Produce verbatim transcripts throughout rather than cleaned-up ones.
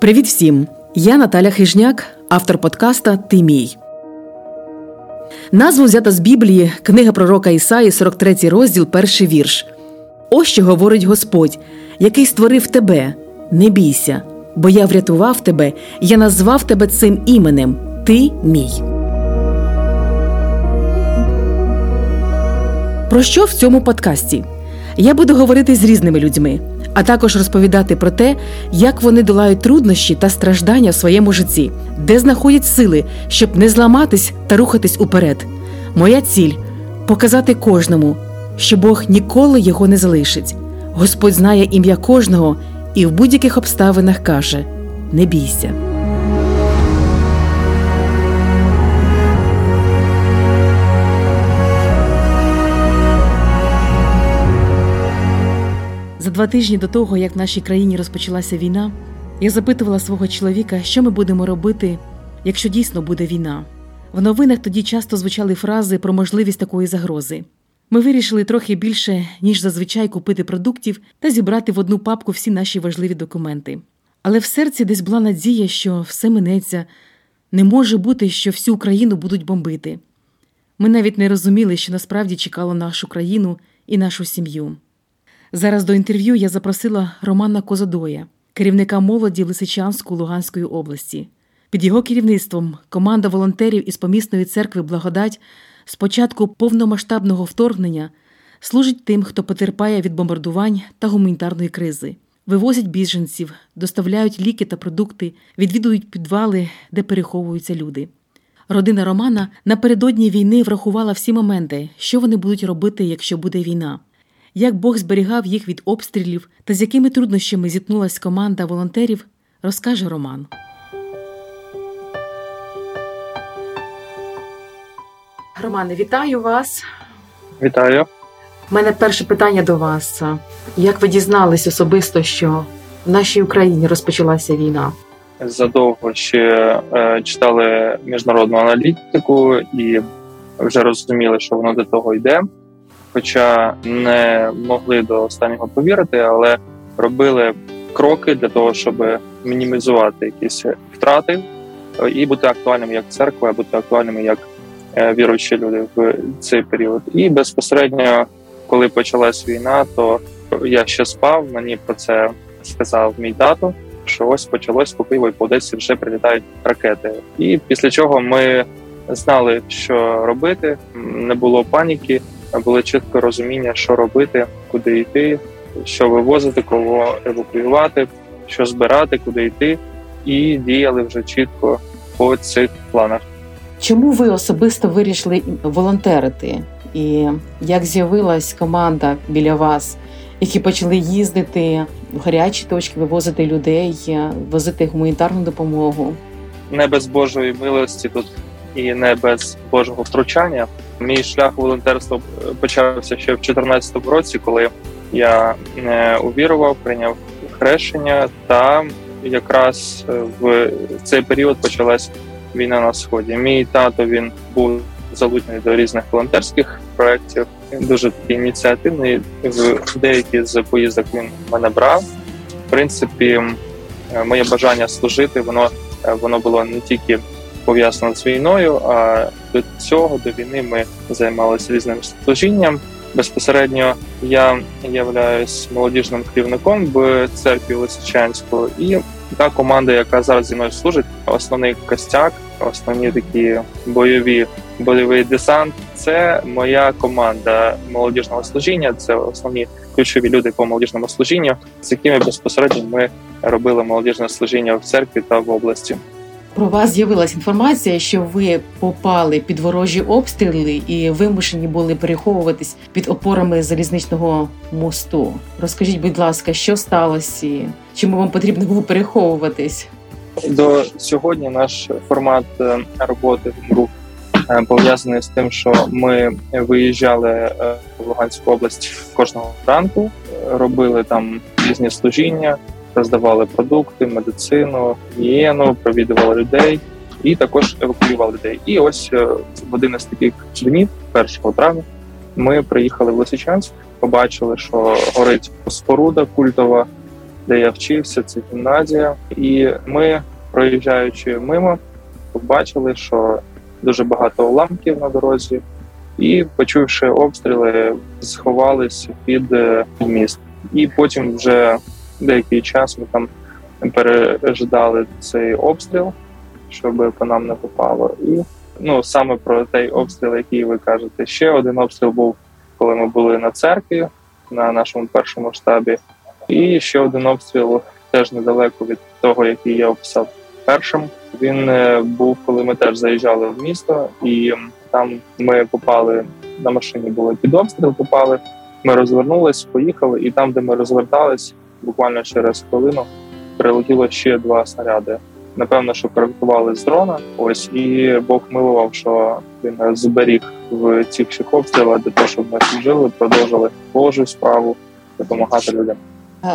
Привіт всім! Я Наталя Хижняк, автор подкаста «Ти – Мій». Назву взята з Біблії, книга пророка Ісаї, сорок третій розділ, перший вірш. «Ось що говорить Господь, який створив тебе, не бійся, бо я врятував тебе, я назвав тебе цим іменем, ти мій». Про що в цьому подкасті? Я буду говорити з різними людьми, а також розповідати про те, як вони долають труднощі та страждання в своєму житті, де знаходять сили, щоб не зламатись та рухатись уперед. Моя ціль – показати кожному, що Бог ніколи його не залишить. Господь знає ім'я кожного і в будь-яких обставинах каже «Не бійся». За два тижні до того, як в нашій країні розпочалася війна, я запитувала свого чоловіка, що ми будемо робити, якщо дійсно буде війна. В новинах тоді часто звучали фрази про можливість такої загрози. Ми вирішили трохи більше, ніж зазвичай, купити продуктів та зібрати в одну папку всі наші важливі документи. Але в серці десь була надія, що все минеться, не може бути, що всю Україну будуть бомбити. Ми навіть не розуміли, що насправді чекало нашу країну і нашу сім'ю. Зараз до інтерв'ю я запросила Романа Козодоя, керівника молоді в Лисичанську Луганської області. Під його керівництвом команда волонтерів із помісної церкви «Благодать» з початку повномасштабного вторгнення служить тим, хто потерпає від бомбардувань та гуманітарної кризи. Вивозять біженців, доставляють ліки та продукти, відвідують підвали, де переховуються люди. Родина Романа напередодні війни врахувала всі моменти, що вони будуть робити, якщо буде війна. Як Бог зберігав їх від обстрілів та з якими труднощами зіткнулась команда волонтерів, розкаже Роман. Романе, вітаю вас. Вітаю. У мене перше питання до вас. Як ви дізнались особисто, що в нашій Україні розпочалася війна? Задовго ще читали міжнародну аналітику і вже розуміли, що воно до того йде. Хоча не могли до останнього повірити, але робили кроки для того, щоб мінімізувати якісь втрати і бути актуальними як церква, а бути актуальними як віруючі люди в цей період. І безпосередньо, коли почалась війна, то я ще спав, мені про це сказав мій тато, що ось почалось по Києву і по Одесі вже прилітають ракети. І після чого ми знали, що робити, не було паніки, було чітке розуміння, що робити, куди йти, що вивозити, кого евакуювати, що збирати, куди йти. І діяли вже чітко по цих планах. Чому ви особисто вирішили волонтерити? І як з'явилась команда біля вас, які почали їздити в гарячі точки, вивозити людей, возити гуманітарну допомогу? Не без Божої милості тут і не без Божого втручання. Мій шлях волонтерства почався ще в дві тисячі чотирнадцятому році, коли я увірував, прийняв хрещення, та якраз в цей період почалась війна на Сході. Мій тато, він був залучений до різних волонтерських проєктів, дуже ініціативний, в деякі з поїздок він мене брав. В принципі, моє бажання служити, воно, воно було не тільки пов'язано з війною, а до цього, до війни ми займалися різним служінням. Безпосередньо я являюсь молодіжним керівником в церкві Лисичанську, і та команда, яка зараз зі мною служить, основний костяк, основні такі бойові, бойовий десант – це моя команда молодіжного служіння, це основні ключові люди по молодіжному служінню, з якими безпосередньо ми робили молодіжне служіння в церкві та в області. Про вас з'явилася інформація, що ви попали під ворожі обстріли і вимушені були переховуватись під опорами залізничного мосту. Розкажіть, будь ласка, що сталося і чому вам потрібно було переховуватись? До сьогодні наш формат роботи в МРУ пов'язаний з тим, що ми виїжджали в Луганську область кожного ранку, робили там різні служіння, роздавали продукти, медицину, гігієну, провідували людей і також евакуювали людей. І ось в один із таких днів, першого травня, ми приїхали в Лисичанськ, побачили, що горить споруда культова, де я вчився, це гімназія. І ми, проїжджаючи мимо, побачили, що дуже багато уламків на дорозі. І, почувши обстріли, сховались під міст. І потім вже деякий час ми там переждали цей обстріл, щоб по нам не попало. І ну, саме про той обстріл, який ви кажете. Ще один обстріл був, коли ми були на церкві, на нашому першому штабі. І ще один обстріл, теж недалеко від того, який я описав першим. Він був, коли ми теж заїжджали в місто, і там ми попали, на машині було під обстріл, попали. Ми розвернулись, поїхали, і там, де ми розвертались, буквально через хвилину прилетіло ще два снаряди. Напевно, що коректували з дрона, ось, і Бог милував, що він нас зберіг в цих всіх обстрілах, для того, щоб ми служили, продовжили Божу справу, допомагати людям.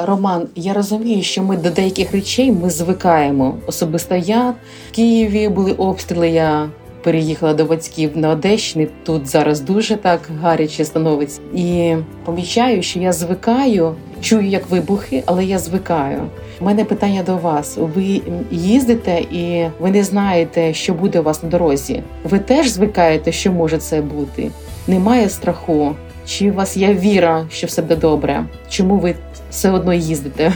Роман, я розумію, що ми до деяких речей ми звикаємо. Особисто я в Києві були обстріли, я переїхала до батьків на Одещині, тут зараз дуже так гаряче становиться. І помічаю, що я звикаю, чую як вибухи, але я звикаю. У мене питання до вас. Ви їздите і ви не знаєте, що буде у вас на дорозі. Ви теж звикаєте, що може це бути? Немає страху? Чи у вас є віра, що все буде добре? Чому ви все одно їздите?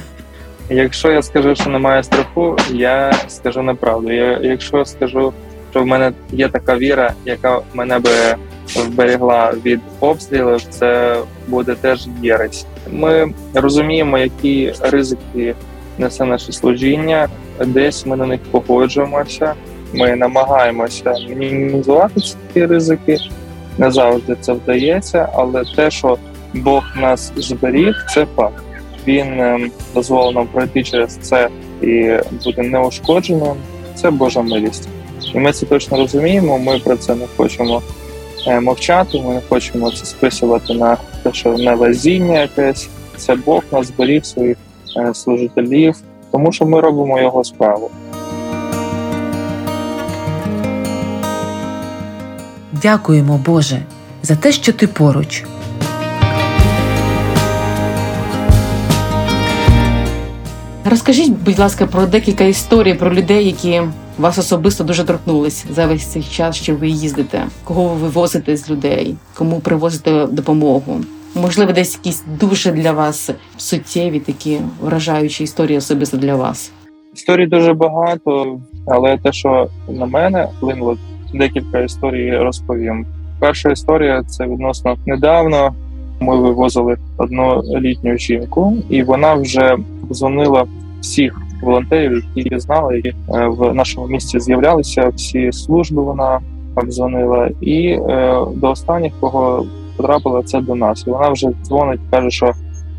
Якщо я скажу, що немає страху, я скажу неправду. Я, якщо скажу, що в мене є така віра, яка мене би вберегла від обстрілів, це буде теж єресь. Ми розуміємо, які ризики несе наше служіння, десь ми на них погоджуємося, ми намагаємося мінімізувати ці ризики, не завжди це вдається, але те, що Бог нас зберіг, це факт. Він дозволив нам пройти через це і бути неушкодженим, це Божа милість. І ми це точно розуміємо, ми про це не хочемо мовчати, ми не хочемо це списувати на те, що не везіння якесь. Це Бог нас зберіг, своїх служителів, тому що ми робимо його справу. Дякуємо, Боже, за те, що Ти поруч. Розкажіть, будь ласка, про декілька історій, про людей, які вас особисто дуже торкнулись за весь цей час, що ви їздите. Кого ви вивозите з людей, кому привозите допомогу. Можливо, десь якісь дуже для вас суттєві, такі вражаючі історії особисто для вас. Історій дуже багато, але те, що на мене вплинуло, декілька історій розповім. Перша історія – це відносно недавно. Ми вивозили одну літню жінку, і вона вже дзвонила всіх волонтерів, які знала, які в нашому місті з'являлися, всі служби вона обзвонила. І е, до останніх, кого потрапила, це до нас. І вона вже дзвонить, каже, що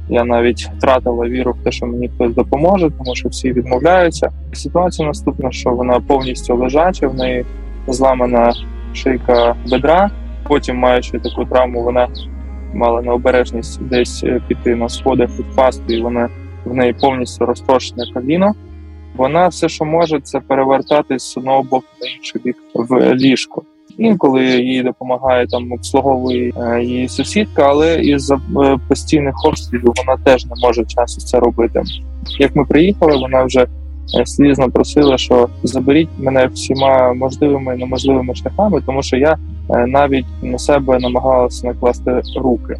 я навіть втратила віру в те, що мені хтось допоможе, тому що всі відмовляються. Ситуація наступна, що вона повністю лежача, в неї зламана шийка бедра. Потім, маючи таку травму, вона мала необережність десь піти на сходах, відпасти, і вона в неї повністю розтрощене коліно. Вона все, що може, це перевертатись з одного боку на інший бік в ліжко. Інколи їй допомагає, там обслуговує її сусідка, але із-за постійних обстрілів вона теж не може часу це робити. Як ми приїхали, вона вже слізно просила, що заберіть мене всіма можливими і неможливими шляхами, тому що я навіть на себе намагалася накласти руки.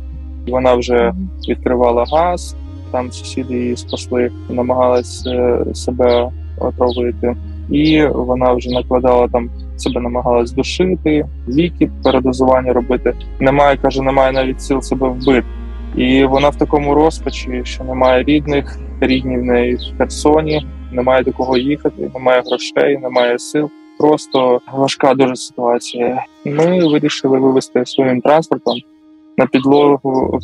Вона вже відкривала газ, там сусіди її спасли, намагалась себе отравити. І вона вже накладала там, себе намагалась душити, ліки, передозування робити. Немає, каже, немає навіть сил себе вбити. І вона в такому розпачі, що немає рідних, рідні в неї в Херсоні, немає до кого їхати, немає грошей, немає сил. Просто важка дуже ситуація. Ми вирішили вивезти своїм транспортом. На підлогу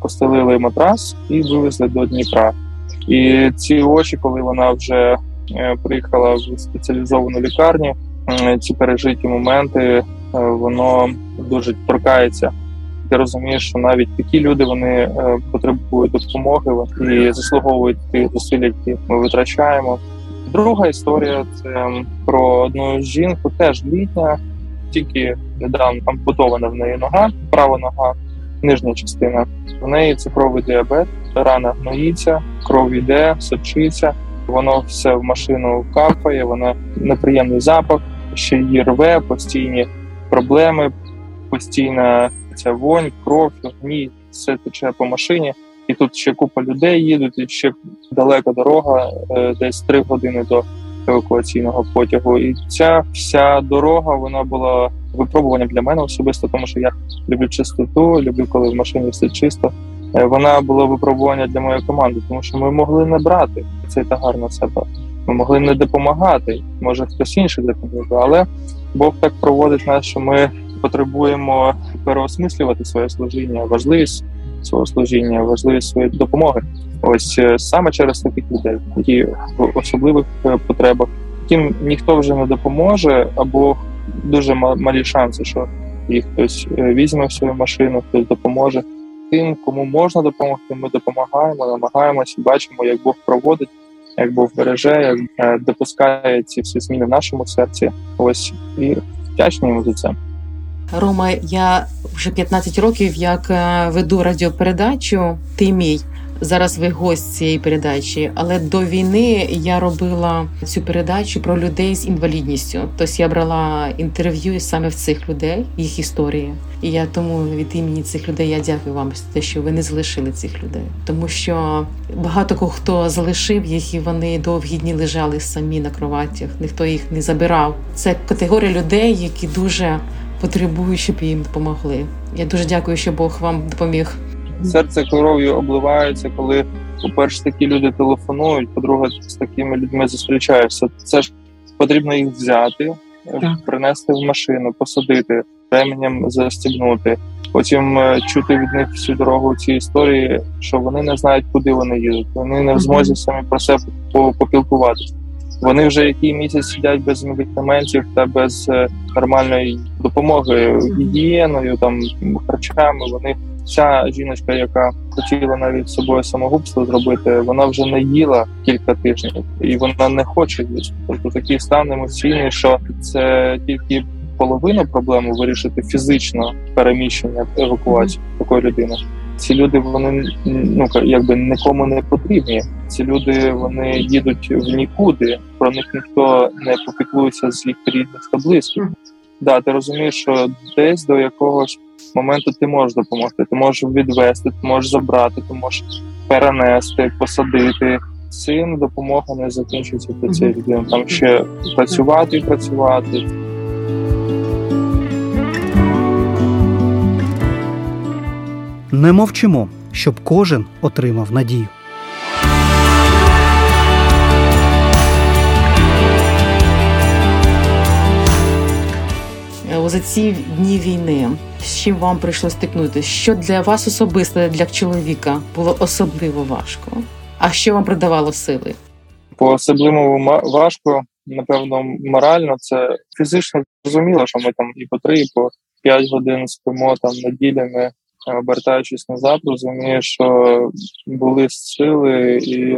постелили матрас і вивезли до Дніпра. І ці очі, коли вона вже приїхала в спеціалізовану лікарню, ці пережиті моменти, воно дуже торкається. Ти розумієш, що навіть такі люди, вони потребують допомоги і заслуговують тих зусиль, які ми витрачаємо. Друга історія – це про одну жінку, теж літня, тільки недавно ампутована в неї нога, права нога. нижня частина. У неї цукровий діабет, рана гноїться, кров йде, сочиться, воно все в машину капає, воно неприємний запах, ще її рве, постійні проблеми, постійна ця вонь, кров, гній, все тече по машині. І тут ще купа людей їдуть, і ще далека дорога, десь три години до евакуаційного потягу. І ця вся дорога, вона була випробуванням для мене особисто, тому що я люблю чистоту, люблю, коли в машині все чисто. Вона була випробування для моєї команди, тому що ми могли не брати цей тагар на себе. Ми могли не допомагати, може хтось інший допоміг, але Бог так проводить нас, що ми потребуємо переосмислювати своє служіння, важливість свого служіння, важливість своєї допомоги. Ось саме через таких людей, які в особливих потребах, яким ніхто вже не допоможе, або дуже малі шанси, що їх хтось візьме в свою машину, хтось допоможе. Тим, кому можна допомогти, ми допомагаємо, намагаємося, бачимо, як Бог проводить, як Бог береже, як допускає ці всі зміни в нашому серці. Ось і вдячні йому за це. Рома, я вже п'ятнадцять років як веду радіопередачу «Ти – Мій». Зараз ви гость цієї передачі, але до війни я робила цю передачу про людей з інвалідністю. Тобто я брала інтерв'ю саме в цих людей, їх історії. І я тому від імені цих людей я дякую вам за те, що ви не залишили цих людей. Тому що багато кого хто залишив їх, і вони довгі дні лежали самі на кроватях, ніхто їх не забирав. Це категорія людей, які дуже потребують, щоб їм допомогли. Я дуже дякую, що Бог вам допоміг. Серце кров'ю обливається, коли, по-перше, такі люди телефонують, по-друге, з такими людьми зустрічаєшся. Це ж потрібно їх взяти, так, принести в машину, посадити, ременем застібнути. Потім чути від них всю дорогу ці історії, що вони не знають, куди вони їдуть. Вони не в змозі самі про себе попілкуватися. Вони вже який місяць сидять без медикаментів та без нормальної допомоги гігієною, там, харчами. Вони... Ця жіночка, яка хотіла навіть з собою самогубство зробити, вона вже не їла кілька тижнів, і вона не хоче їсти. Тобто такий стан емоційний, що це тільки половина проблеми вирішити фізично переміщення, евакуацію такої людини. Ці люди, вони, ну, якби нікому не потрібні. Ці люди, вони їдуть в нікуди, про них ніхто не попіклується з їх рідних та близьких. Да, ти розумієш, що десь до якогось моменту ти можеш допомогти, ти можеш відвести, ти можеш забрати, ти можеш перенести, посадити. Цим допомога не закінчується для цієї людини. Там ще працювати і працювати. Не мовчимо, щоб кожен отримав надію. За ці дні війни, з чим вам прийшло стикнутися? Що для вас особисто, для чоловіка, було особливо важко? А що вам придавало сили? По-особливому важко, напевно, морально. Це фізично зрозуміло, що ми там і по три, і по п'ять годин спимо там неділями, обертаючись назад, розумієш, що були сили і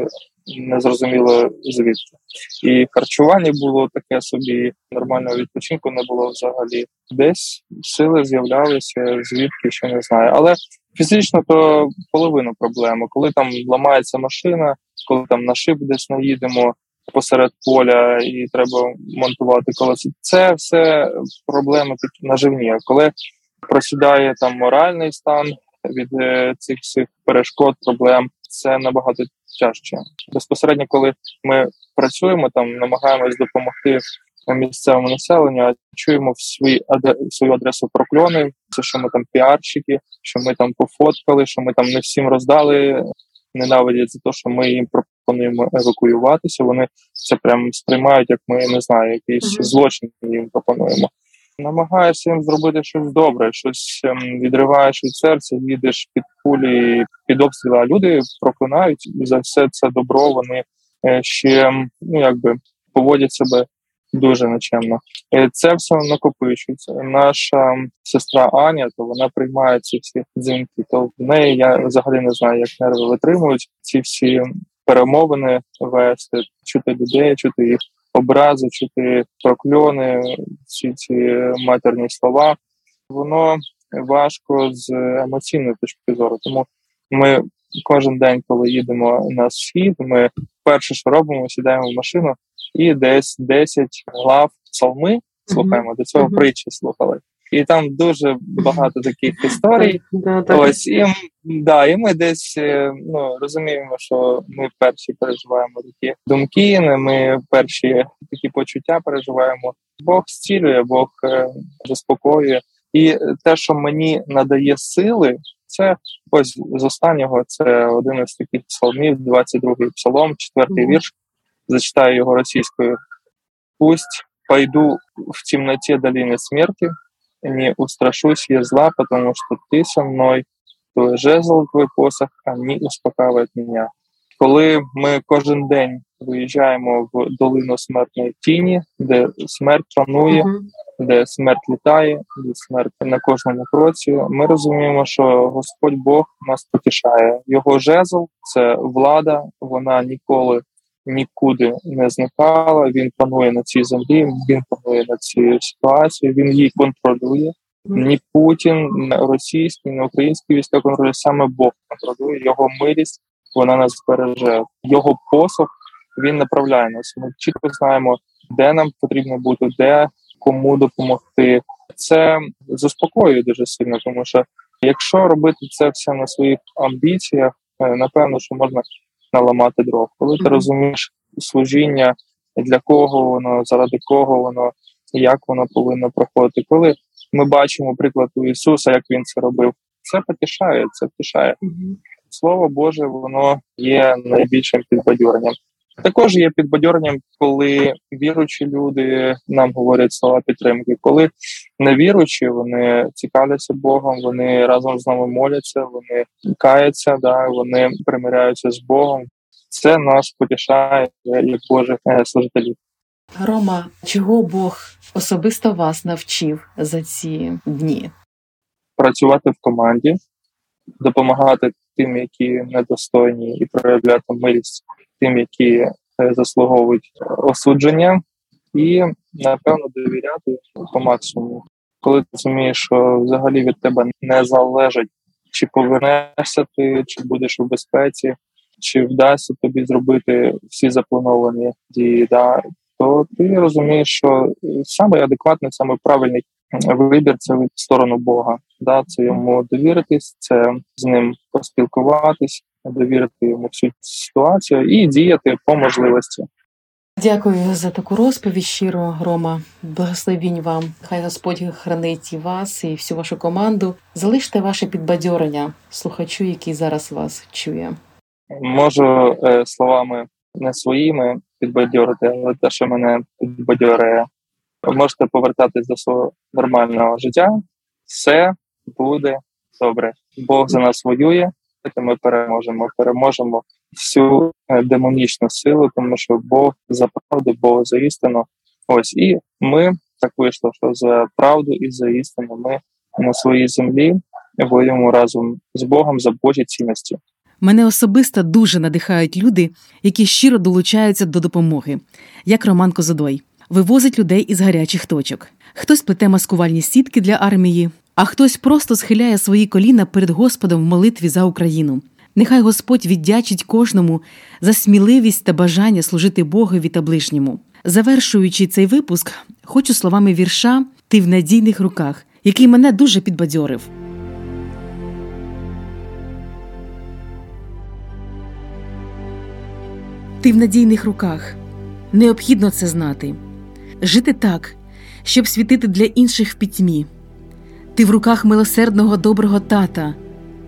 незрозуміло звідки. І харчування було таке собі, нормального відпочинку не було взагалі. Десь сили з'являлися, звідки, ще не знаю. Але фізично то половину проблеми. Коли там ламається машина, коли там на шип десь наїдемо посеред поля і треба монтувати колеса. Це все проблеми наживні. А коли просідає там моральний стан від цих всіх перешкод, проблем, це набагато тяжче. Безпосередньо, коли ми працюємо, там намагаємось допомогти місцевому населенню, чуємо в свій в свою адресу прокльони, це що ми там піарщики, що ми там пофоткали, що ми там не всім роздали, ненавидять за те, що ми їм пропонуємо евакуюватися. Вони це прям сприймають, як ми, не знаю, якийсь злочин їм пропонуємо. Намагаєшся їм зробити щось добре, щось відриваєш від серця, їдеш під кулі, під обстріли, а люди проклинають за все це добро, вони ще, ну, якби, поводять себе дуже нечемно. Це все накопичується. Наша сестра Аня, то вона приймає ці всі дзвінки, то в неї, я взагалі не знаю, як нерви витримують ці всі перемовини вести, чути людей, чути їх образи, чути прокльони, всі ці матерні слова. Воно важко з емоційної точки зору. Тому ми кожен день, коли їдемо на схід, ми перше, що робимо, сідаємо в машину і десь десять глав псалми слухаємо, до цього притчі слухали. І там дуже багато таких історій. Ось, і, да, і ми десь ну, розуміємо, що ми перші переживаємо такі думки, ми перші такі почуття переживаємо. Бог зцілює, Бог заспокоює. І те, що мені надає сили, це ось з останнього, це один із таких псалмів, двадцять другий псалом, четвертий вірш, зачитаю його російською. «Пусть пойду в темноте долины смерти, не устрашусь я зла, потому что ты со мной, твой жезл, твой посох, они успокаивают меня». Коли ми кожен день виїжджаємо в долину смертної тіні, де смерть панує, mm-hmm. де смерть літає, де смерть на кожному кроці, ми розуміємо, що Господь Бог нас потішає. Його жезл – це влада, вона ніколи нікуди не зникала, він панує на цій землі, він панує на цій ситуації, він її контролює. Ні Путін, ні російський, ні український війська контролює, саме Бог контролює, його милість, вона нас береже. Його посох, він направляє нас. Ми чітко знаємо, де нам потрібно бути, де, кому допомогти. Це заспокоює дуже сильно, тому що якщо робити це все на своїх амбіціях, напевно, що можна наламати дров. Коли ти розумієш служіння, для кого воно, заради кого воно, як воно повинно проходити. Коли ми бачимо приклад у Ісуса, як він це робив, це потішає, це втішає. Слово Боже, воно є найбільшим підбадьоренням. Також є підбадьоренням, коли віруючі люди нам говорять слова підтримки. Коли невіруючі, вони цікавляться Богом, вони разом з нами моляться, вони каються, да, вони примиряються з Богом. Це нас потішає як Божих служителів. Рома, чого Бог особисто вас навчив за ці дні? Працювати в команді, допомагати тим, які недостойні, і проявляти милість тим, які заслуговують осудження, і, напевно, довіряти по максимуму. Коли ти розумієш, що взагалі від тебе не залежить, чи повернешся ти, чи будеш у безпеці, чи вдасться тобі зробити всі заплановані дії, да, то ти розумієш, що саме адекватний, саме правильний вибір – це в сторону Бога. Да, це йому довіритись, це з ним поспілкуватись, довірити йому всю ситуацію і діяти по можливості. Дякую за таку розповідь щиро, Рома. Благословінь вам. Хай Господь хранить і вас, і всю вашу команду. Залиште ваше підбадьорення слухачу, який зараз вас чує. Можу словами не своїми підбадьорити, але те, що мене підбадьорює. Можете повертатись до свого нормального життя. Все буде добре. Бог за нас воює, то ми переможемо. Переможемо всю демонічну силу, тому що Бог за правду, Бог за істину. Ось, і ми, так вийшло, що за правду і за істину ми на своїй землі воюємо разом з Богом за Божі цінності. Мене особисто дуже надихають люди, які щиро долучаються до допомоги, як Роман Козодой. Вивозить людей із гарячих точок. Хтось плете маскувальні сітки для армії, а хтось просто схиляє свої коліна перед Господом в молитві за Україну. Нехай Господь віддячить кожному за сміливість та бажання служити Богові та ближньому. Завершуючи цей випуск, хочу словами вірша «Ти в надійних руках», який мене дуже підбадьорив. «Ти в надійних руках». Необхідно це знати. Жити так, щоб світити для інших в пітьмі. Ти в руках милосердного доброго тата.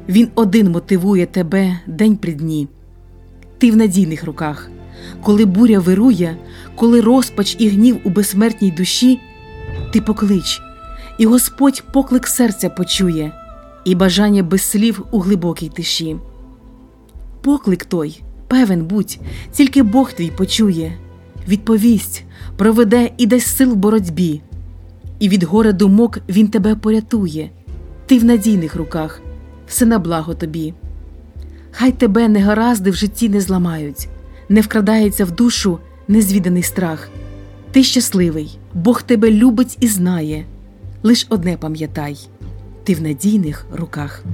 Він один мотивує тебе день при дні. Ти в надійних руках. Коли буря вирує, коли розпач і гнів у безсмертній душі, ти поклич, і Господь поклик серця почує, і бажання без слів у глибокій тиші. Поклик той, певен будь, тільки Бог твій почує. Відповість, проведе і дасть сил в боротьбі. І від горя думок він тебе порятує. Ти в надійних руках, все на благо тобі. Хай тебе негаразди в житті не зламають, не вкрадається в душу незвіданий страх. Ти щасливий, Бог тебе любить і знає. Лиш одне пам'ятай. Ти в надійних руках.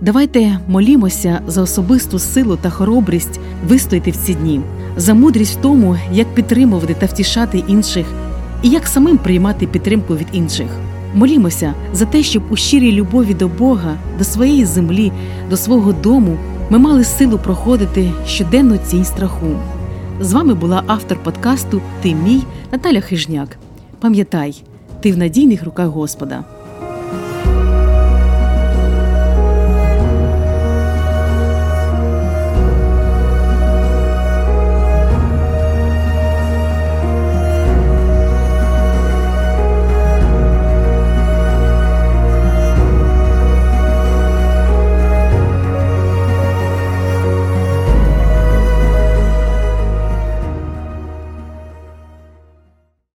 Давайте молімося за особисту силу та хоробрість вистояти в ці дні, за мудрість в тому, як підтримувати та втішати інших, і як самим приймати підтримку від інших. Молімося за те, щоб у щирій любові до Бога, до своєї землі, до свого дому ми мали силу проходити щоденну тінь страху. З вами була автор подкасту «Ти – Мій» Наталя Хижняк. Пам'ятай, ти в надійних руках Господа.